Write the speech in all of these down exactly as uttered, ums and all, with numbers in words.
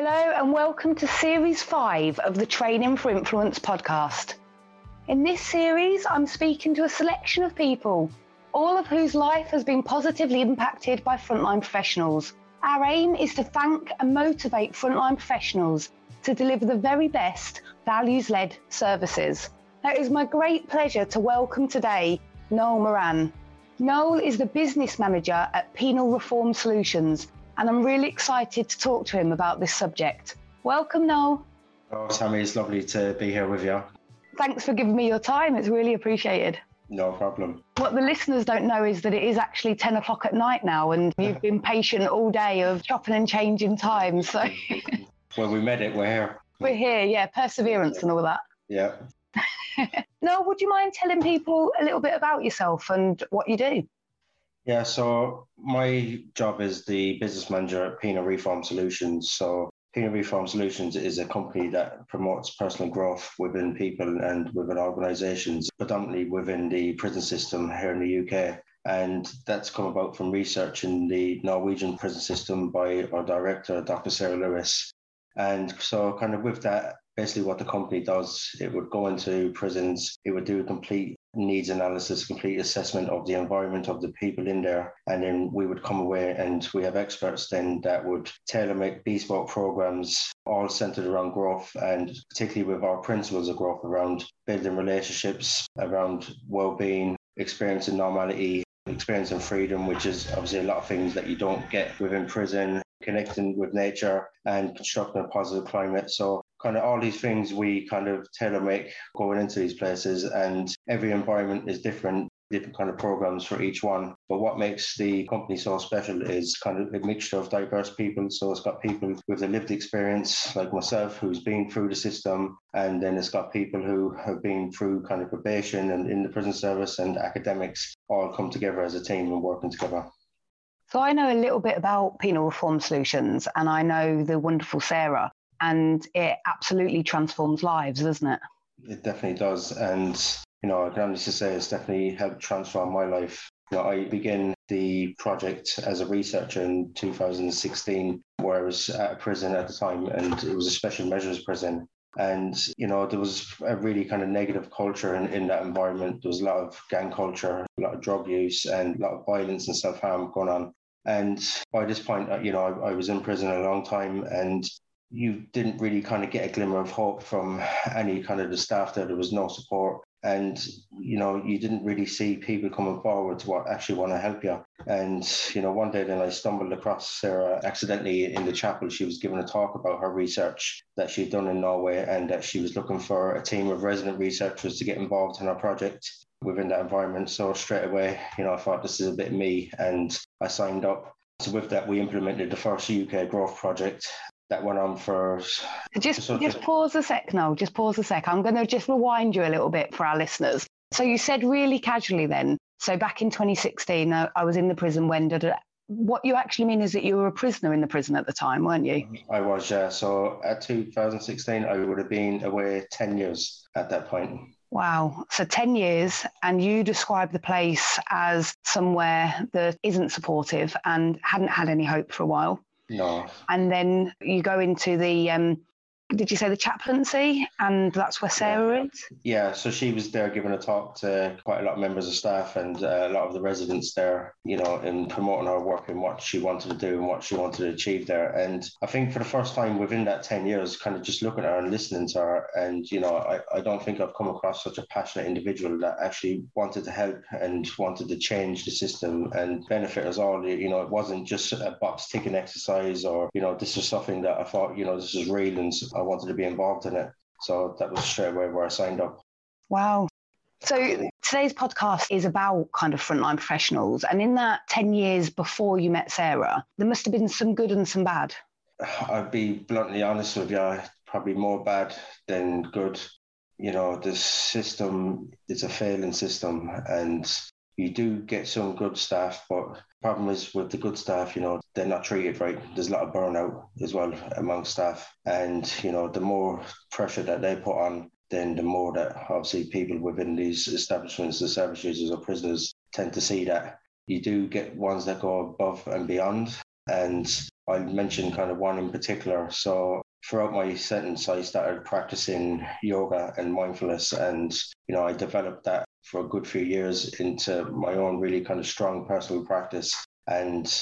Hello and welcome to Series five of the Training for Influence podcast. In this series, I'm speaking to a selection of people, all of whose life has been positively impacted by frontline professionals. Our aim is to thank and motivate frontline professionals to deliver the very best values-led services. Now, it is my great pleasure to welcome today Noel Moran. Noel is the business manager at Penal Reform Solutions, and I'm really excited to talk to him about this subject. Welcome, Noel. Oh, Tammy, it's lovely to be here with you. Thanks for giving me your time. It's really appreciated. No problem. What the listeners don't know is that it is actually ten o'clock at night now, and you've been patient all day of chopping and changing time. So, well, we made it. We're here. We're here, yeah. Perseverance and all that. Yeah. Noel, would you mind telling people a little bit about yourself and what you do? Yeah, so my job is the business manager at Penal Reform Solutions. So Penal Reform Solutions is a company that promotes personal growth within people and within organisations, predominantly within the prison system here in the U K. And that's come about from research in the Norwegian prison system by our director, Doctor Sarah Lewis. And so kind of with that, basically what the company does, it would go into prisons, it would do a complete needs analysis, complete assessment of the environment of the people in there, and then we would come away and we have experts then that would tailor-make bespoke programs all centered around growth, and particularly with our principles of growth around building relationships, around well-being, experiencing normality, experiencing freedom, which is obviously a lot of things that you don't get within prison, connecting with nature and constructing a positive climate. So kind of all these things we kind of tailor-make going into these places, and every environment is different, different kind of programs for each one. But what makes the company so special is kind of a mixture of diverse people. So it's got people with a lived experience like myself who's been through the system, and then it's got people who have been through kind of probation and in the prison service, and academics all come together as a team and working together. So I know a little bit about Penal Reform Solutions, and I know the wonderful Sarah, and it absolutely transforms lives, doesn't it? It definitely does. And, you know, I can honestly say it's definitely helped transform my life. You know, I began the project as a researcher in two thousand sixteen, where I was at a prison at the time, and it was a special measures prison. And, you know, there was a really kind of negative culture in, in that environment. There was a lot of gang culture, a lot of drug use, and a lot of violence and self-harm going on. And by this point, you know, I, I was in prison a long time, and you didn't really kind of get a glimmer of hope from any kind of the staff there. There was no support. And, you know, you didn't really see people coming forward to what actually want to help you. And, you know, one day then I stumbled across Sarah accidentally in the chapel. She was giving a talk about her research that she'd done in Norway, and that she was looking for a team of resident researchers to get involved in her project within that environment. So straight away, you know, I thought this is a bit me, and I signed up. So with that, we implemented the first U K growth project. That went on for... Just, for just pause a sec, Noel. Just pause a sec. I'm going to just rewind you a little bit for our listeners. So you said really casually then, so back in twenty sixteen, I, I was in the prison when... Da, da, what you actually mean is that you were a prisoner in the prison at the time, weren't you? I was, yeah. So at two thousand sixteen, I would have been away ten years at that point. Wow. So ten years, and you describe the place as somewhere that isn't supportive and hadn't had any hope for a while. No. And then you go into the, um, did you say the chaplaincy? And that's where Sarah yeah. is? Yeah, so she was there giving a talk to quite a lot of members of staff and uh, a lot of the residents there, you know, in promoting her work and what she wanted to do and what she wanted to achieve there. And I think for the first time within that ten years, kind of just looking at her and listening to her, and, you know, I, I don't think I've come across such a passionate individual that actually wanted to help and wanted to change the system and benefit us all. You know, it wasn't just a box-ticking exercise or, you know, this was something that I thought, you know, this is real and I wanted to be involved in it. So that was straight away where I signed up. Wow. So today's podcast is about kind of frontline professionals. And in that ten years before you met Sarah, there must have been some good and some bad. I'd be bluntly honest with you, probably more bad than good. You know, this system is a failing system, and you do get some good staff, but the problem is with the good staff, you know, they're not treated right. There's a lot of burnout as well amongst staff. And, you know, the more pressure that they put on, then the more that obviously people within these establishments, the service users or prisoners, tend to see that. You do get ones that go above and beyond. And I'll mention kind of one in particular. So throughout my sentence, I started practicing yoga and mindfulness, and, you know, I developed that for a good few years into my own really kind of strong personal practice. And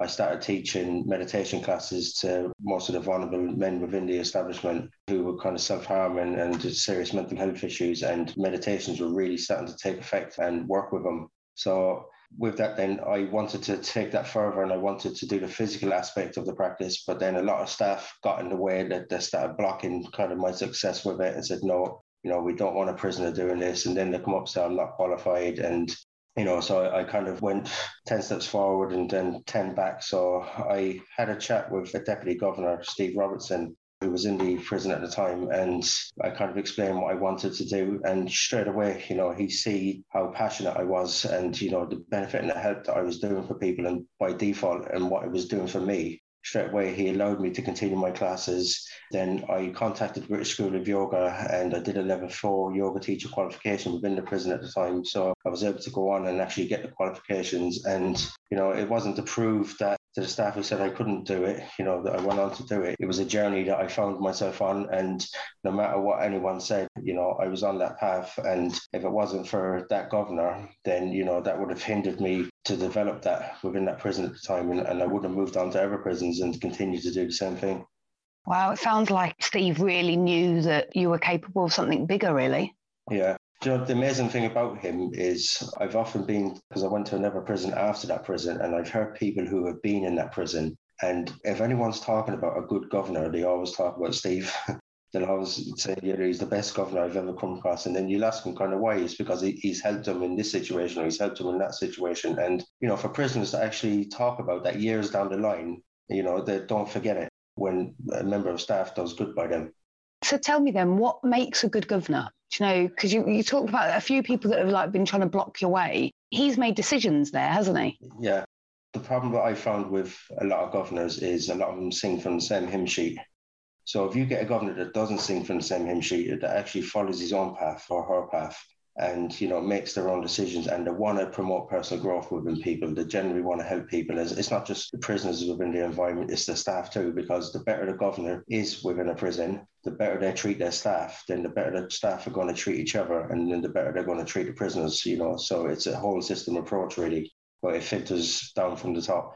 I started teaching meditation classes to most of the vulnerable men within the establishment who were kind of self-harming and serious mental health issues, and meditations were really starting to take effect and work with them. So with that, then I wanted to take that further, and I wanted to do the physical aspect of the practice, but then a lot of staff got in the way, that they started blocking kind of my success with it and said, no, you know, we don't want a prisoner doing this. And then they come up and say, I'm not qualified. And, you know, so I, I kind of went ten steps forward and then ten back. So I had a chat with the Deputy Governor, Steve Robertson, who was in the prison at the time, and I kind of explained what I wanted to do, and straight away, you know, he see how passionate I was, and, you know, the benefit and the help that I was doing for people, and by default, and what it was doing for me. Straight away, he allowed me to continue my classes. Then I contacted British School of Yoga, and I did a level four yoga teacher qualification within the prison at the time. So I was able to go on and actually get the qualifications. And, you know, it wasn't to prove that to the staff who said I couldn't do it, you know, that I went on to do it. It was a journey that I found myself on, and no matter what anyone said, you know, I was on that path. And if it wasn't for that governor, then, you know, that would have hindered me to develop that within that prison at the time, and, and I would have moved on to other prisons and continued to do the same thing. Wow, it sounds like Steve really knew that you were capable of something bigger, really. Yeah. You know, the amazing thing about him is I've often been, because I went to another prison after that prison, and I've heard people who have been in that prison. And if anyone's talking about a good governor, they always talk about Steve. They'll always say, you know, he's the best governor I've ever come across. And then you'll ask him kind of why. It's because he, he's helped them in this situation, or he's helped them in that situation. And, you know, for prisoners to actually talk about that years down the line, you know, they don't forget it when a member of staff does good by them. So tell me then, what makes a good governor? Do you know, because you, you talked about a few people that have like been trying to block your way. He's made decisions there, hasn't he? Yeah. The problem that I found with a lot of governors is a lot of them sing from the same hymn sheet. So if you get a governor that doesn't sing from the same hymn sheet, that actually follows his own path or her path, and, you know, makes their own decisions, and they want to promote personal growth within people. They generally want to help people. It's not just the prisoners within the environment, it's the staff too, because the better the governor is within a prison, the better they treat their staff, then the better the staff are going to treat each other, and then the better they're going to treat the prisoners, you know. So it's a whole system approach, really, but it filters down from the top.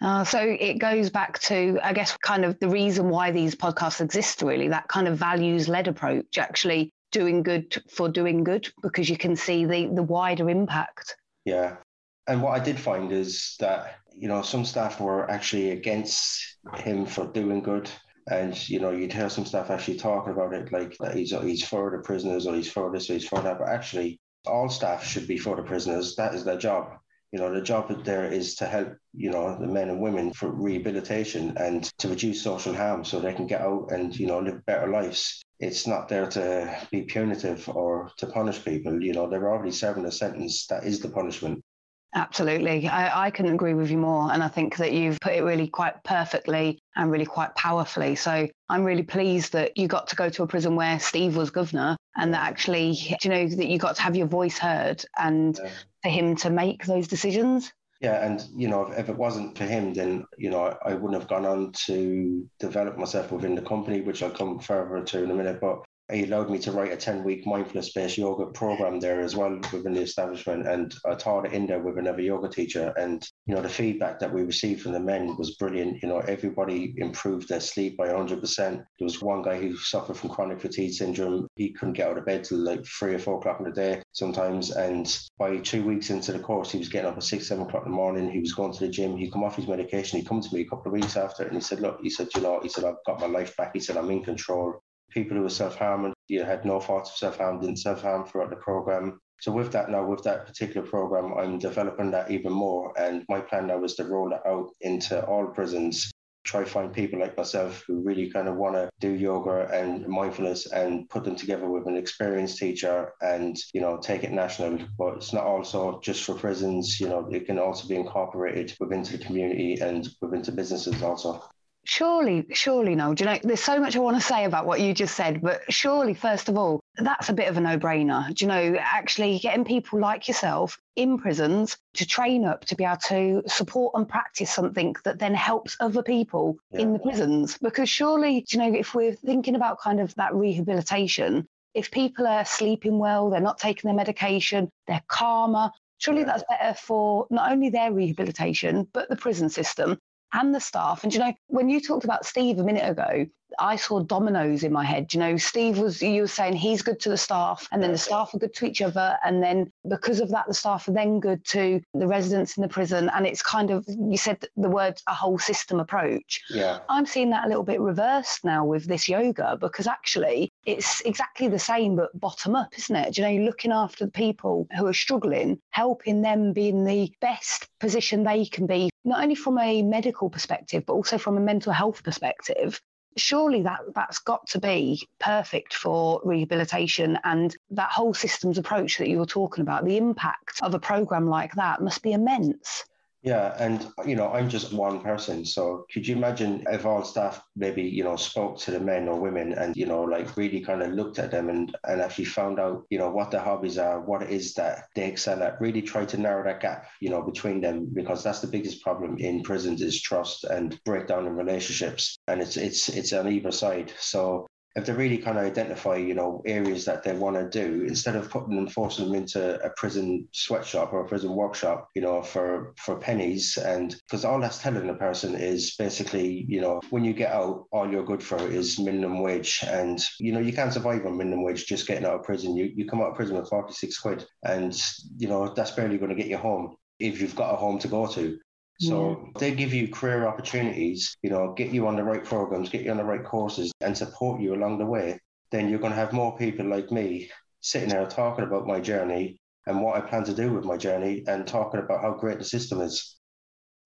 Uh, so it goes back to, I guess, kind of the reason why these podcasts exist, really, that kind of values-led approach, actually doing good for doing good, because you can see the, the wider impact. Yeah. And what I did find is that, you know, some staff were actually against him for doing good. And, you know, you'd hear some staff actually talking about it, like that he's, he's for the prisoners, or he's for this, or he's for that. But actually, all staff should be for the prisoners. That is their job. You know, the job there is to help, you know, the men and women for rehabilitation and to reduce social harm so they can get out and, you know, live better lives. It's not there to be punitive or to punish people. You know, they're already serving a sentence. That is the punishment. Absolutely. I, I couldn't agree with you more. And I think that you've put it really quite perfectly and really quite powerfully. So I'm really pleased that you got to go to a prison where Steve was governor, and that actually, you know, that you got to have your voice heard, and yeah, for him to make those decisions. Yeah. And, you know, if, if it wasn't for him, then, you know, I, I wouldn't have gone on to develop myself within the company, which I'll come further to in a minute. But he allowed me to write a ten-week mindfulness-based yoga program there as well within the establishment, and I taught it in there with another yoga teacher. And, you know, the feedback that we received from the men was brilliant. You know, everybody improved their sleep by one hundred percent. There was one guy who suffered from chronic fatigue syndrome. He couldn't get out of bed till like three or four o'clock in the day sometimes. And by two weeks into the course, he was getting up at six, seven o'clock in the morning. He was going to the gym. He'd come off his medication. He'd come to me a couple of weeks after, and he said, look, he said, you know, he said, I've got my life back. He said, I'm in control. People who were self-harming, you know, had no thoughts of self-harm, didn't self-harm throughout the program. So with that now, with that particular program, I'm developing that even more. And my plan now is to roll it out into all prisons, try to find people like myself who really kind of want to do yoga and mindfulness and put them together with an experienced teacher and, you know, take it national. But it's not also just for prisons, you know, it can also be incorporated within the community and within the businesses also. surely, surely, Noel, do you know, there's so much I want to say about what you just said, but surely, first of all, that's a bit of a no-brainer. Do you know, actually getting people like yourself in prisons to train up, to be able to support and practice something that then helps other people yeah. in the prisons. Because surely, do you know, if we're thinking about kind of that rehabilitation, if people are sleeping well, they're not taking their medication, they're calmer, surely yeah. that's better for not only their rehabilitation, but the prison system and the staff. And, you know, when you talked about Steve a minute ago, I saw dominoes in my head. You know, Steve was, you were saying he's good to the staff, and then the staff are good to each other. And then because of that, the staff are then good to the residents in the prison. And it's kind of, you said the word, a whole system approach. Yeah. I'm seeing that a little bit reversed now with this yoga, because actually it's exactly the same, but bottom up, isn't it? You know, you're looking after the people who are struggling, helping them be in the best position they can be, not only from a medical perspective, but also from a mental health perspective. Surely that, that's got to be perfect for rehabilitation, and that whole systems approach that you were talking about, the impact of a programme like that must be immense. Yeah, and, you know, I'm just one person, so could you imagine if all staff maybe, you know, spoke to the men or women and, you know, like really kind of looked at them and, and actually found out, you know, what their hobbies are, what it is that they excel at, really try to narrow that gap, you know, between them, because that's the biggest problem in prisons is trust and breakdown in relationships, and it's it's it's on either side. So if they really kind of identify, you know, areas that they want to do, instead of putting them, forcing them into a prison sweatshop or a prison workshop, you know, for, for pennies. And because all that's telling a person is basically, you know, when you get out, all you're good for is minimum wage. And, you know, you can't survive on minimum wage just getting out of prison. You, you come out of prison with forty-six quid and, you know, that's barely going to get you home if you've got a home to go to. So yeah. they give you career opportunities, you know, get you on the right programs, get you on the right courses and support you along the way. Then you're going to have more people like me sitting there talking about my journey and what I plan to do with my journey and talking about how great the system is.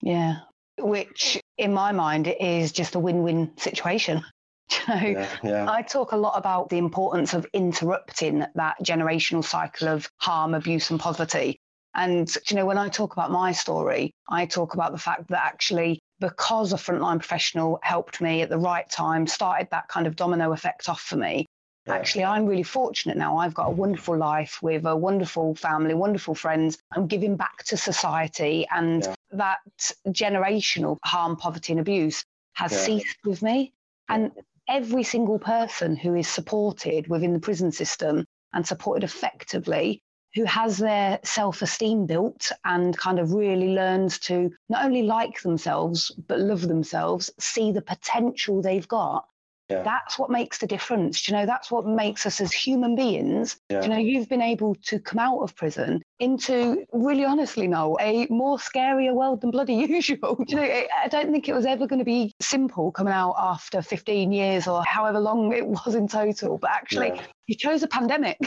Yeah, which in my mind is just a win-win situation. You know, yeah, yeah. I talk a lot about the importance of interrupting that generational cycle of harm, abuse and poverty. And, you know, when I talk about my story, I talk about the fact that actually because a frontline professional helped me at the right time, started that kind of domino effect off for me, yeah. actually, I'm really fortunate now. I've got a wonderful life with a wonderful family, wonderful friends. I'm giving back to society, and yeah. that generational harm, poverty and abuse has yeah. ceased with me. And every single person who is supported within the prison system and supported effectively, who has their self-esteem built and kind of really learns to not only like themselves, but love themselves, see the potential they've got. Yeah. That's what makes the difference. Do you know, that's what makes us as human beings. Yeah. Do you know, you've been able to come out of prison into, really honestly, Noel, a more scarier world than bloody usual. Do you know, it, I don't think it was ever going to be simple coming out after fifteen years or however long it was in total. But actually, yeah. you chose a pandemic.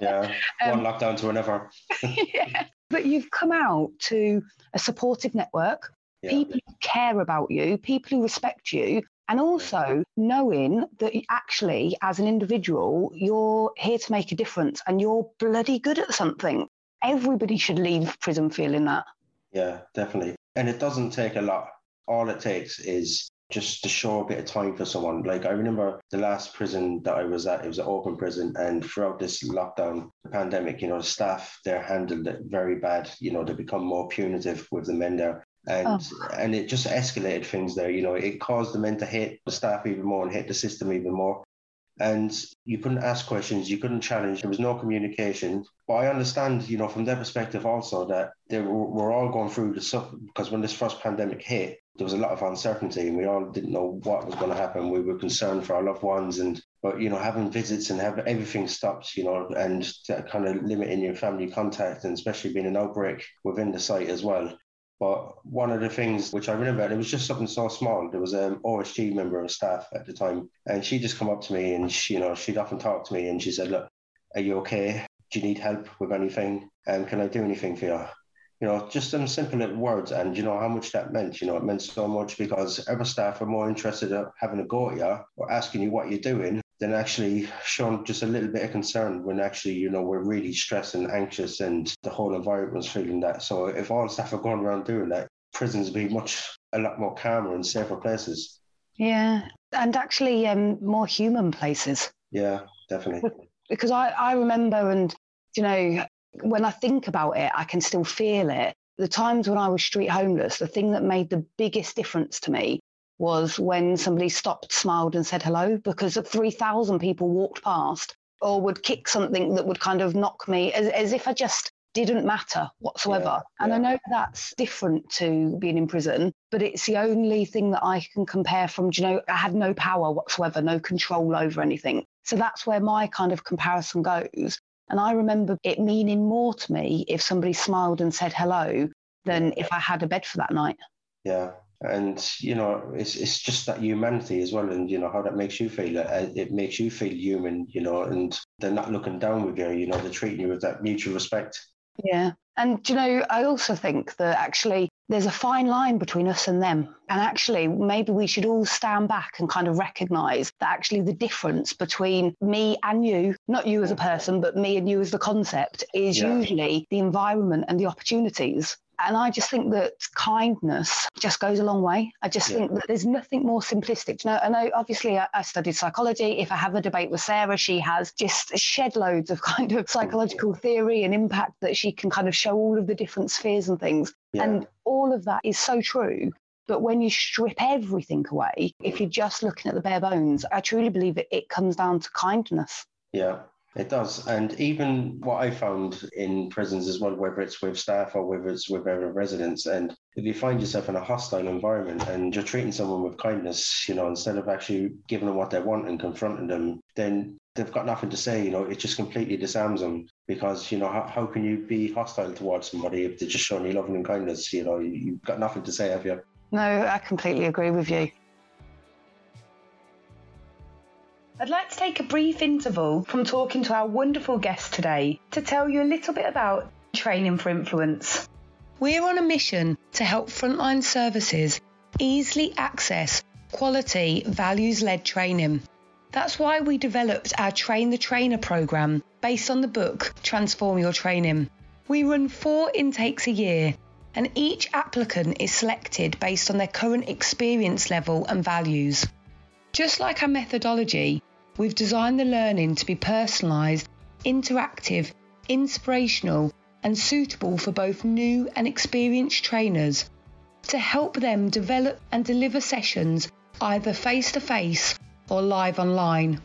Yeah, one um, lockdown to another. yeah. But you've come out to a supportive network, yeah. people who care about you, people who respect you. And also knowing that actually, as an individual, you're here to make a difference and you're bloody good at something. Everybody should leave prison feeling that. Yeah, definitely. And it doesn't take a lot. All it takes is just to show a bit of time for someone. Like I remember the last prison that I was at, it was an open prison. And throughout this lockdown, the pandemic, you know, the staff, they're handled it very bad. You know, they become more punitive with the men there. And oh. and it just escalated things there, you know, it caused the men to hate the staff even more and hate the system even more. And you couldn't ask questions, you couldn't challenge, there was no communication. But I understand, you know, from their perspective also that they were, we're all going through the stuff, because when this first pandemic hit, there was a lot of uncertainty and we all didn't know what was going to happen. We were concerned for our loved ones and, but, you know, having visits and have everything stopped, you know, and kind of limiting your family contact, and especially being an outbreak within the site as well. But one of the things which I remember, and it was just something so small, there was an O S G member of staff at the time, and she just come up to me and, she, you know, she'd often talk to me and she said, look, are you okay? Do you need help with anything? And can I do anything for you? You know, just some simple little words, and you know how much that meant. You know, it meant so much because other staff are more interested in having a go at you or asking you what you're doing than actually showing just a little bit of concern when actually, you know, we're really stressed and anxious and the whole environment's feeling that. So if all staff are going around doing that, prisons would be much, a lot more calmer and safer places. Yeah. And actually um, more human places. Yeah, definitely. Because I, I remember, and, you know, when I think about it, I can still feel it. The times when I was street homeless, the thing that made the biggest difference to me was when somebody stopped, smiled and said hello, because three thousand people walked past or would kick something that would kind of knock me as, as if I just didn't matter whatsoever. Yeah, and yeah. I know that's different to being in prison, but it's the only thing that I can compare from, you know, I had no power whatsoever, no control over anything. So that's where my kind of comparison goes. And I remember it meaning more to me if somebody smiled and said hello than if I had a bed for that night. Yeah. And, you know, it's it's just that humanity as well, and, you know, how that makes you feel. It, it makes you feel human, you know, and they're not looking down with you, you know, they're treating you with that mutual respect. Yeah. And, you know, I also think that actually there's a fine line between us and them. And actually, maybe we should all stand back and kind of recognise that actually the difference between me and you, not you as a person, but me and you as the concept, is yeah. usually the environment and the opportunities. And I just think that kindness just goes a long way. I just yeah. think that there's nothing more simplistic. You know, I know, obviously, I, I studied psychology. If I have a debate with Sarah, she has just shed loads of kind of psychological theory and impact that she can kind of show all of the different spheres and things. Yeah. And all of that is so true. But when you strip everything away, if you're just looking at the bare bones, I truly believe it, it comes down to kindness. Yeah. It does. And even what I found in prisons as well, whether it's with staff or whether it's with other residents, and if you find yourself in a hostile environment and you're treating someone with kindness, you know, instead of actually giving them what they want and confronting them, then they've got nothing to say, you know, it just completely disarms them. Because, you know, how, how can you be hostile towards somebody if they're just showing you love and kindness? You know, you've got nothing to say, have you? No, I completely agree with you. I'd like to take a brief interval from talking to our wonderful guest today to tell you a little bit about Training for Influence. We're on a mission to help frontline services easily access quality, values-led training. That's why we developed our Train the Trainer programme based on the book Transform Your Training. We run four intakes a year, and each applicant is selected based on their current experience level and values. Just like our methodology, we've designed the learning to be personalised, interactive, inspirational and suitable for both new and experienced trainers to help them develop and deliver sessions either face-to-face or live online.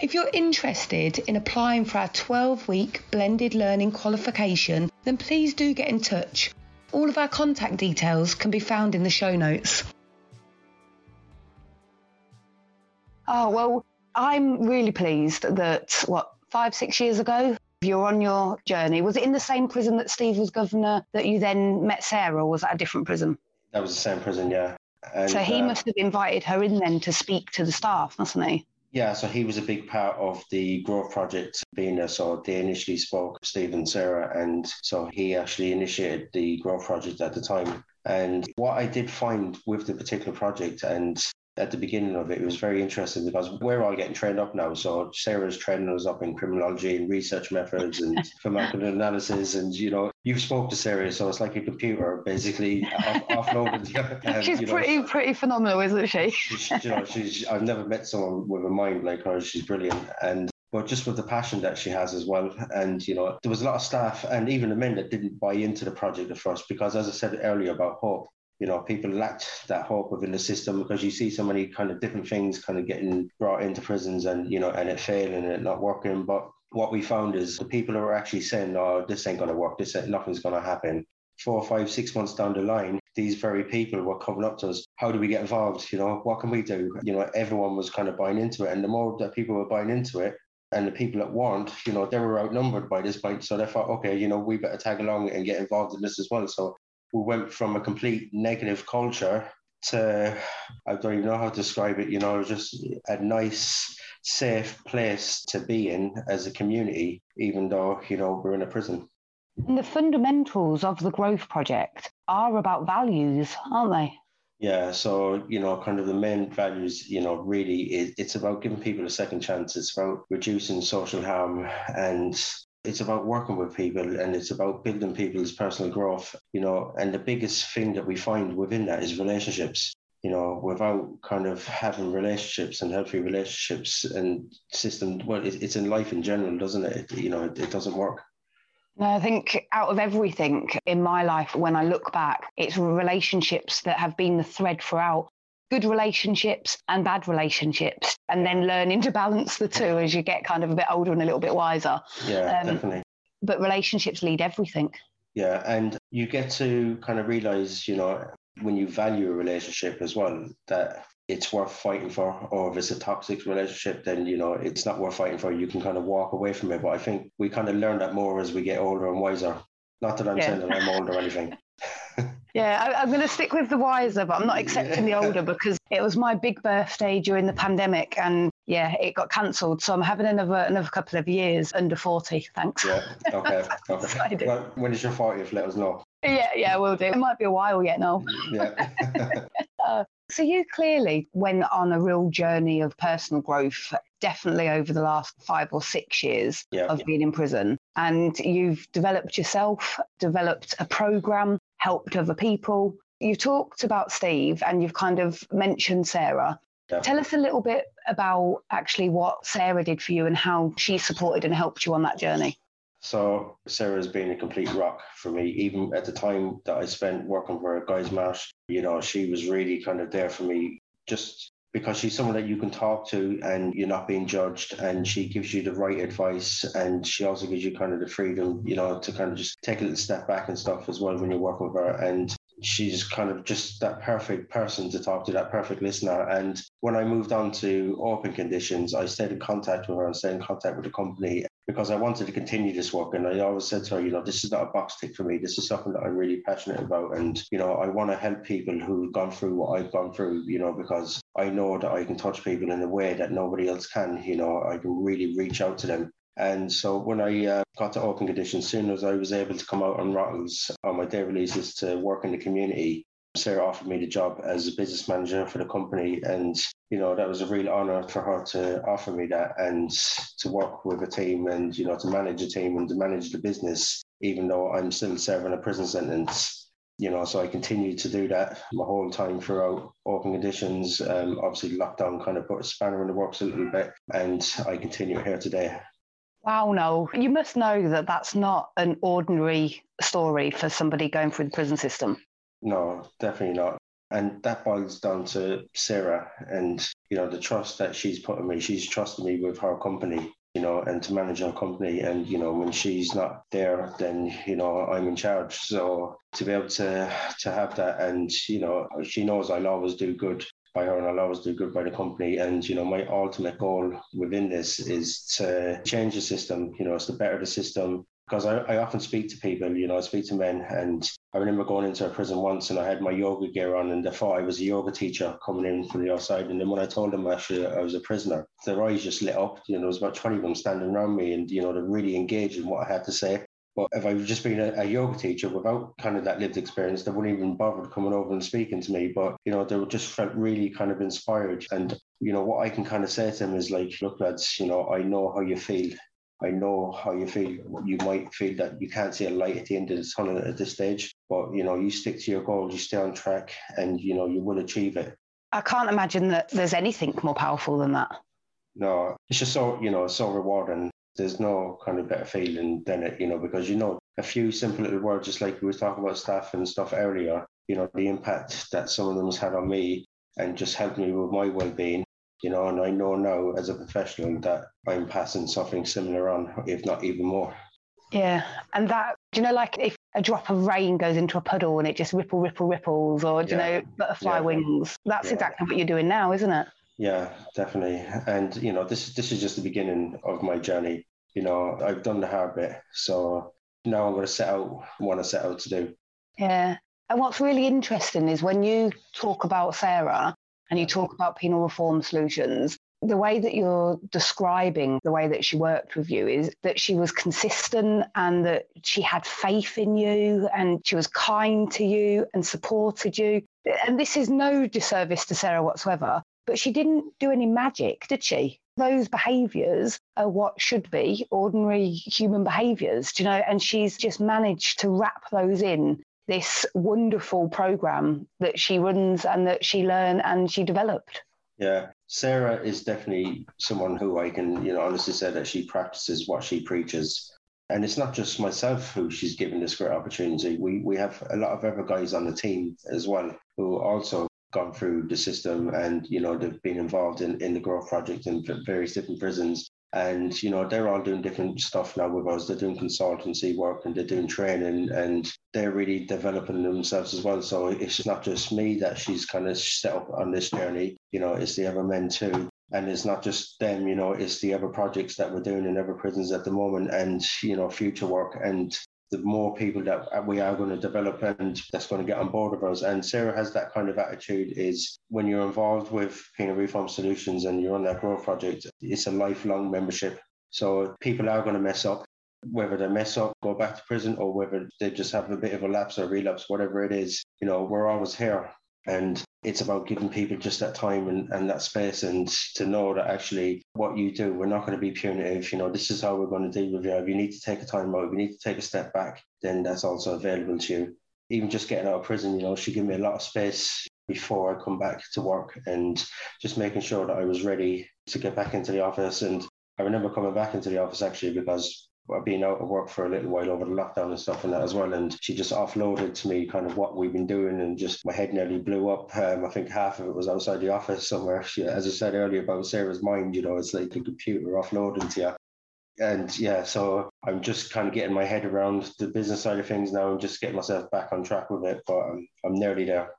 If you're interested in applying for our twelve-week blended learning qualification, then please do get in touch. All of our contact details can be found in the show notes. Oh, well, I'm really pleased that, what, five, six years ago, you're on your journey. Was it in the same prison that Steve was governor that you then met Sarah, or was that a different prison? That was the same prison, yeah. And, so he uh, must have invited her in then to speak to the staff, mustn't he? Yeah, so he was a big part of the growth project being there. So they initially spoke, Steve and Sarah, and so he actually initiated the growth project at the time. And what I did find with the particular project, and at the beginning of it, it was very interesting because we're all getting trained up now. So Sarah's training us up in criminology and research methods and pharmacological analysis. And, you know, you've spoke to Sarah, so it's like a computer basically off- offloaded. And, she's you know, pretty, pretty phenomenal, isn't she? she you know, she's, I've never met someone with a mind like her. She's brilliant. And but just with the passion that she has as well. And, you know, there was a lot of staff and even the men that didn't buy into the project at first because, as I said earlier about hope, you know, people lacked that hope within the system because you see so many kind of different things kind of getting brought into prisons and, you know, and it failing and it not working. But what we found is the people who are actually saying, oh, this ain't going to work, this ain't, nothing's going to happen. Four, five, six months down the line, these very people were coming up to us. How do we get involved? You know, what can we do? You know, everyone was kind of buying into it. And the more that people were buying into it, and the people that weren't, you know, they were outnumbered by this point. So they thought, okay, you know, we better tag along and get involved in this as well. So we went from a complete negative culture to, I don't even know how to describe it, you know, just a nice, safe place to be in as a community, even though, you know, we're in a prison. And the fundamentals of the growth project are about values, aren't they? Yeah, so, you know, kind of the main values, you know, really, is, it's about giving people a second chance. It's about reducing social harm and it's about working with people and it's about building people's personal growth, you know, and the biggest thing that we find within that is relationships. you know, without kind of having relationships and healthy relationships and system, well, it, it's in life in general, doesn't it? It you know, it, it doesn't work. No, I think out of everything in my life, when I look back, it's relationships that have been the thread throughout. Good relationships and bad relationships, and then learning to balance the two as you get kind of a bit older and a little bit wiser. Yeah, um, definitely. But relationships lead everything. Yeah, and you get to kind of realise, you know, when you value a relationship as well, that it's worth fighting for, or if it's a toxic relationship, then, you know, it's not worth fighting for. You can kind of walk away from it. But I think we kind of learn that more as we get older and wiser. Not that I'm yeah. saying that I'm old or anything. Yeah, I, I'm going to stick with the wiser, but I'm not accepting yeah. the older, because it was my big birthday during the pandemic and, yeah, it got cancelled. So I'm having another another couple of years under forty, thanks. Yeah, okay. okay. Well, when is your fortieth? Let us know. Yeah, yeah, we'll do. It might be a while yet, Noel. Yeah. uh, so you clearly went on a real journey of personal growth, definitely over the last five or six years yeah. of being in prison. And you've developed yourself, developed a programme, helped other people. You've talked about Steve and you've kind of mentioned Sarah. Yeah. Tell us a little bit about actually what Sarah did for you and how she supported and helped you on that journey. So Sarah's been a complete rock for me. Even at the time that I spent working for her, Guys Marsh, you know, she was really kind of there for me, just because she's someone that you can talk to and you're not being judged, and she gives you the right advice, and she also gives you kind of the freedom, you know, to kind of just take a little step back and stuff as well when you're working with her. And she's kind of just that perfect person to talk to, that perfect listener. And when I moved on to open conditions, I stayed in contact with her and stayed in contact with the company, because I wanted to continue this work. And I always said to her, you know, this is not a box tick for me. This is something that I'm really passionate about. And, you know, I want to help people who've gone through what I've gone through, you know, because I know that I can touch people in a way that nobody else can. You know, I can really reach out to them. And so when I uh, got to open conditions, soon as I was able to come out on rottles on my day releases to work in the community, Sarah offered me the job as a business manager for the company. And, you know, that was a real honour for her to offer me that, and to work with a team and, you know, to manage a team and to manage the business, even though I'm still serving a prison sentence. You know, so I continued to do that my whole time throughout open conditions. Um, obviously, lockdown kind of put a spanner in the works a little bit, and I continue here today. Wow, Noel, you must know that that's not an ordinary story for somebody going through the prison system. No, definitely not. And that boils down to Sarah and, you know, the trust that she's put in me. She's trusted me with her company, you know, and to manage our company. And, you know, when she's not there, then, you know, I'm in charge. So to be able to to have that, and, you know, she knows I'll always do good by her and I'll always do good by the company. And, you know, my ultimate goal within this is to change the system, you know, it's to better the system. Because I, I often speak to people, you know, I speak to men, and I remember going into a prison once and I had my yoga gear on, and they thought I was a yoga teacher coming in from the outside. And then when I told them actually I was a prisoner, their eyes just lit up. You know, there was about twenty of them standing around me, and, you know, they're really engaged in what I had to say. But if I was just being a, a yoga teacher without kind of that lived experience, they wouldn't even bother coming over and speaking to me. But, you know, they were just felt really kind of inspired. And, you know, what I can kind of say to them is like, look, lads, you know, I know how you feel. I know how you feel. You might feel that you can't see a light at the end of the tunnel at this stage, but, you know, you stick to your goals, you stay on track, and, you know, you will achieve it. I can't imagine that there's anything more powerful than that. No, it's just so, you know, so rewarding. There's no kind of better feeling than it, you know, because, you know, a few simple little words, just like we were talking about staff and stuff earlier, you know, the impact that some of them has had on me and just helped me with my well-being. You know, and I know now as a professional that I'm passing something similar on, if not even more. Yeah. And that, you know, like if a drop of rain goes into a puddle and it just ripple, ripple, ripples, or, yeah. you know, butterfly yeah. wings. That's yeah. exactly what you're doing now, isn't it? Yeah, definitely. And, you know, this, this is just the beginning of my journey. You know, I've done the hard bit. So now I'm going to set out what I set out to do. Yeah. And what's really interesting is when you talk about Sarah, and you talk about Penal Reform Solutions, the way that you're describing the way that she worked with you is that she was consistent and that she had faith in you and she was kind to you and supported you. And this is no disservice to Sarah whatsoever, but she didn't do any magic, did she? Those behaviours are what should be ordinary human behaviours, do you know, and she's just managed to wrap those in this wonderful program that she runs and that she learned and she developed. Yeah, Sarah is definitely someone who I can, you know, honestly say that she practices what she preaches. And it's not just myself who she's given this great opportunity. We we have a lot of other guys on the team as well who also gone through the system, and, you know, they've been involved in, in the Growth Project in various different prisons. And, you know, they're all doing different stuff now with us. They're doing consultancy work and they're doing training, and they're really developing themselves as well. So it's not just me that she's kind of set up on this journey, you know, it's the other men too. And it's not just them, you know, it's the other projects that we're doing in other prisons at the moment, and, you know, future work. And the more people that we are going to develop and that's going to get on board with us. And Sarah has that kind of attitude, is when you're involved with Penal Reform Solutions and you're on that Growth Project, it's a lifelong membership. So people are going to mess up, whether they mess up, go back to prison, or whether they just have a bit of a lapse or relapse, whatever it is, you know, we're always here. And it's about giving people just that time and, and that space, and to know that actually what you do, we're not going to be punitive. You know, this is how we're going to deal with you. If you need to take a time out, if you need to take a step back, then that's also available to you. Even just getting out of prison, you know, she gave me a lot of space before I come back to work, and just making sure that I was ready to get back into the office. And I remember coming back into the office actually because I've been out of work for a little while over the lockdown and stuff and that as well. And she just offloaded to me kind of what we've been doing, and just my head nearly blew up. Um, I think half of it was outside the office somewhere. She, as I said earlier about Sarah's mind, you know, it's like a computer offloading to you. And yeah, so I'm just kind of getting my head around the business side of things now and just getting myself back on track with it. But I'm, I'm nearly there.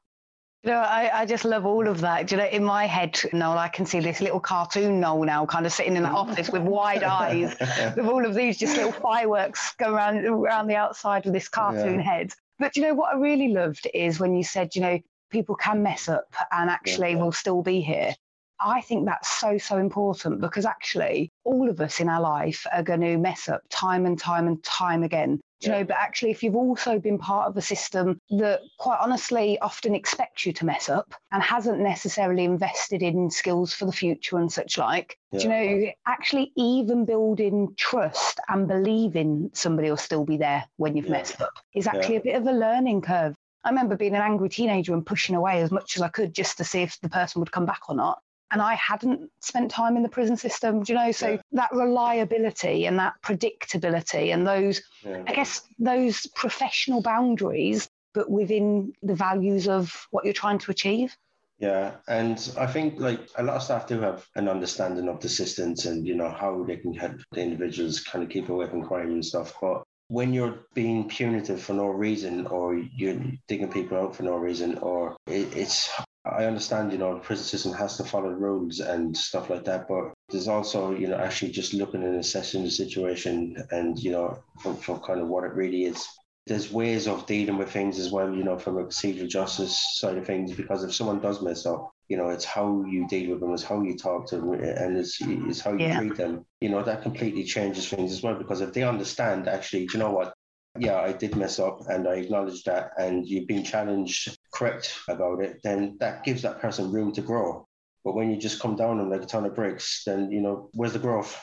You know, I, I just love all of that. Do you know, in my head, Noel, I can see this little cartoon Noel now kind of sitting in the office with wide eyes, with all of these just little fireworks going around, around the outside with this cartoon yeah. head. But, you know, what I really loved is when you said, you know, people can mess up and actually yeah. we'll still be here. I think that's so, so important, because actually all of us in our life are going to mess up time and time and time again. Do you know, but actually, if you've also been part of a system that quite honestly often expects you to mess up and hasn't necessarily invested in skills for the future and such like, yeah. do you know, actually even building trust and believing somebody will still be there when you've yeah. messed up is actually yeah. a bit of a learning curve. I remember being an angry teenager and pushing away as much as I could just to see if the person would come back or not. And I hadn't spent time in the prison system, do you know? So yeah. that reliability and that predictability and those, yeah. I guess, those professional boundaries, but within the values of what you're trying to achieve. Yeah. And I think like a lot of staff do have an understanding of the systems and, you know, how they can help the individuals kind of keep away from crime and stuff. But when you're being punitive for no reason, or you're digging people out for no reason, or it, it's... I understand, you know, the prison system has to follow the rules and stuff like that, but there's also, you know, actually just looking and assessing the situation and, you know, for, for kind of what it really is. There's ways of dealing with things as well, you know, from a procedural justice side of things, because if someone does mess up, you know, it's how you deal with them, it's how you talk to them, and it's, it's how you yeah. treat them. You know, that completely changes things as well, because if they understand, actually, do you know what? Yeah, I did mess up and I acknowledge that, and you've been challenged, correct about it, then that gives that person room to grow. But when you just come down on like a ton of bricks, then, you know, where's the growth?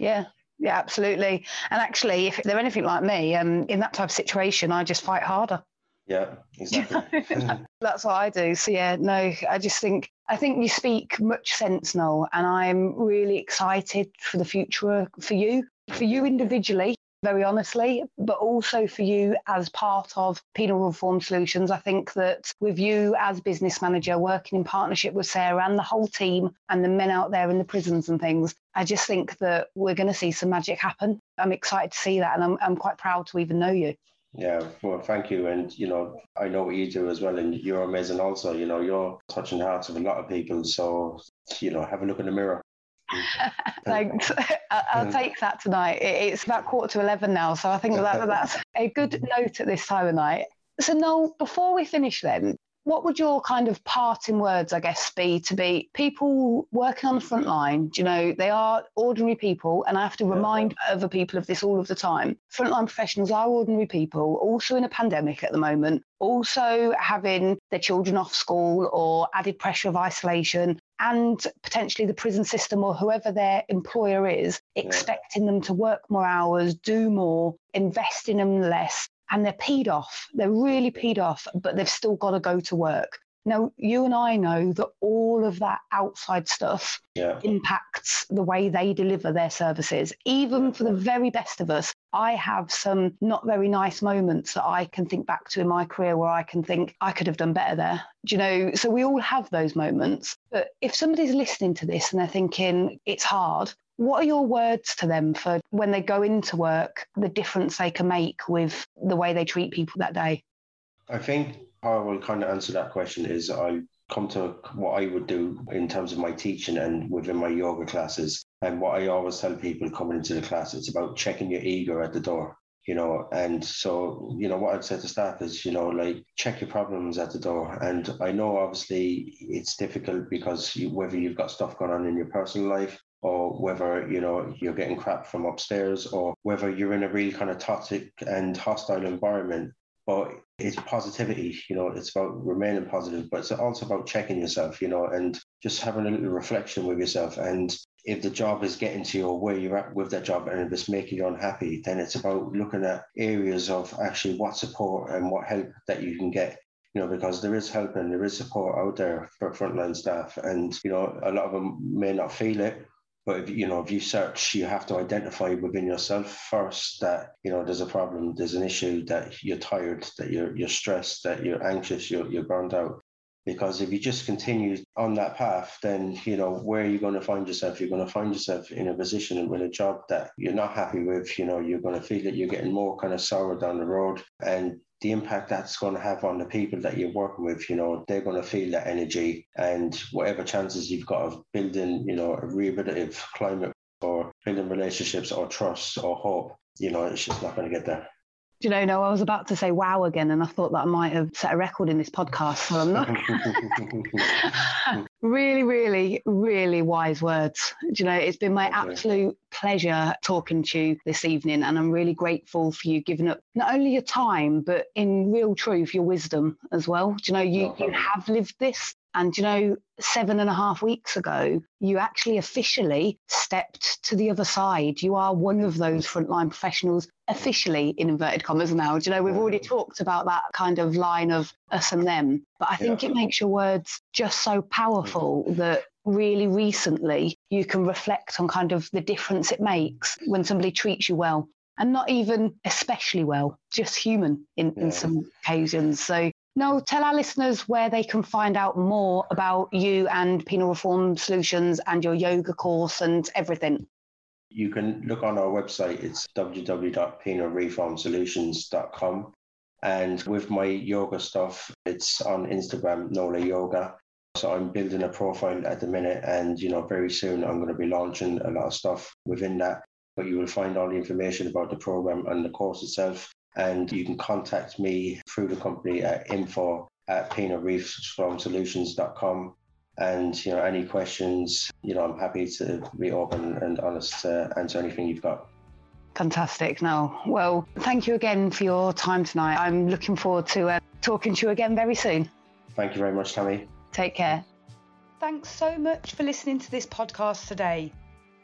Yeah, yeah, absolutely. And actually, if they're anything like me, um, in that type of situation, I just fight harder. Yeah, exactly. That's what I do. So yeah, no, I just think, I think you speak much sense, Noel, and I'm really excited for the future for you, for you individually, very honestly, but also for you as part of Penal Reform Solutions. I think that with you as business manager, working in partnership with Sarah and the whole team and the men out there in the prisons and things, I just think that we're going to see some magic happen. I'm excited to see that, and I'm, I'm quite proud to even know you. Yeah, well, thank you. And, you know, I know what you do as well, and you're amazing also. You know, you're touching the hearts of a lot of people. So, you know, have a look in the mirror. Thanks. I'll take that tonight. It's about quarter to eleven now, so I think that that's a good note at this time of night. So Noel, before we finish then, what would your kind of parting words, I guess, be to be people working on the front line? You know, they are ordinary people, and I have to remind yeah. other people of this all of the time. Frontline professionals are ordinary people, also in a pandemic at the moment, also having their children off school or added pressure of isolation, and potentially the prison system or whoever their employer is, expecting yeah. them to work more hours, do more, invest in them less. and they're peed off. They're really peed off, but they've still got to go to work. Now, you and I know that all of that outside stuff yeah. impacts the way they deliver their services. Even for the very best of us, I have some not very nice moments that I can think back to in my career where I can think I could have done better there. Do you know? So we all have those moments. But if somebody's listening to this and they're thinking it's hard, what are your words to them for when they go into work, the difference they can make with the way they treat people that day? I think how I will kind of answer that question is I come to what I would do in terms of my teaching and within my yoga classes. And what I always tell people coming into the class, it's about checking your ego at the door, you know. And so, you know, what I'd say to staff is, you know, like check your problems at the door. And I know obviously it's difficult because you, whether you've got stuff going on in your personal life, or whether, you know, you're getting crap from upstairs, or whether you're in a really kind of toxic and hostile environment. But it's positivity, you know, it's about remaining positive, but it's also about checking yourself, you know, and just having a little reflection with yourself. And if the job is getting to you or where you're at with that job and if it's making you unhappy, then it's about looking at areas of actually what support and what help that you can get. You know, because there is help and there is support out there for frontline staff. And, you know, a lot of them may not feel it. But, if, you know, if you search, you have to identify within yourself first that, you know, there's a problem, there's an issue, that you're tired, that you're you're stressed, that you're anxious, you're, you're burned out. Because if you just continue on that path, then, you know, where are you going to find yourself? You're going to find yourself in a position with a job that you're not happy with. You know, you're going to feel that you're getting more kind of sour down the road. And the impact that's going to have on the people that you're working with, you know, they're going to feel that energy, and whatever chances you've got of building, you know, a rehabilitative climate or building relationships or trust or hope, you know, it's just not going to get there. Do you know, no, I was about to say wow again, and I thought that I might have set a record in this podcast, so I'm not. Really, really, really wise words. Do you know, it's been my okay. absolute pleasure talking to you this evening, and I'm really grateful for you giving up not only your time, but in real truth, your wisdom as well. Do you know, you, you have lived this. And, you know, seven and a half weeks ago, you actually officially stepped to the other side. You are one of those frontline professionals, officially, in inverted commas now. Do you know, we've already talked about that kind of line of us and them. But I think yeah. it makes your words just so powerful that really recently you can reflect on kind of the difference it makes when somebody treats you well, and not even especially well, just human in, yeah. in some occasions. So. Noel, tell our listeners where they can find out more about you and Penal Reform Solutions and your yoga course and everything. You can look on our website. It's w w w dot penal reform solutions dot com. And with my yoga stuff, it's on Instagram, Nola Yoga. So I'm building a profile at the minute, and, you know, very soon I'm going to be launching a lot of stuff within that. But you will find all the information about the program and the course itself. And you can contact me through the company at info at penal reform solutions dot com. And, you know, any questions, you know, I'm happy to be open and honest to answer anything you've got. Fantastic, Noel. Well, thank you again for your time tonight. I'm looking forward to uh, talking to you again very soon. Thank you very much, Tammy. Take care. Thanks so much for listening to this podcast today.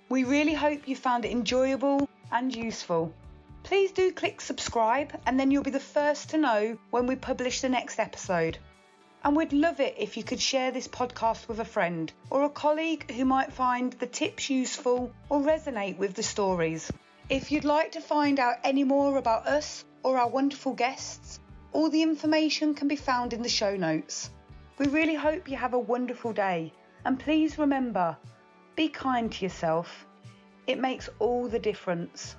We really hope you found it enjoyable and useful. Please do click subscribe, and then you'll be the first to know when we publish the next episode. And we'd love it if you could share this podcast with a friend or a colleague who might find the tips useful or resonate with the stories. If you'd like to find out any more about us or our wonderful guests, all the information can be found in the show notes. We really hope you have a wonderful day, and please remember, be kind to yourself. It makes all the difference.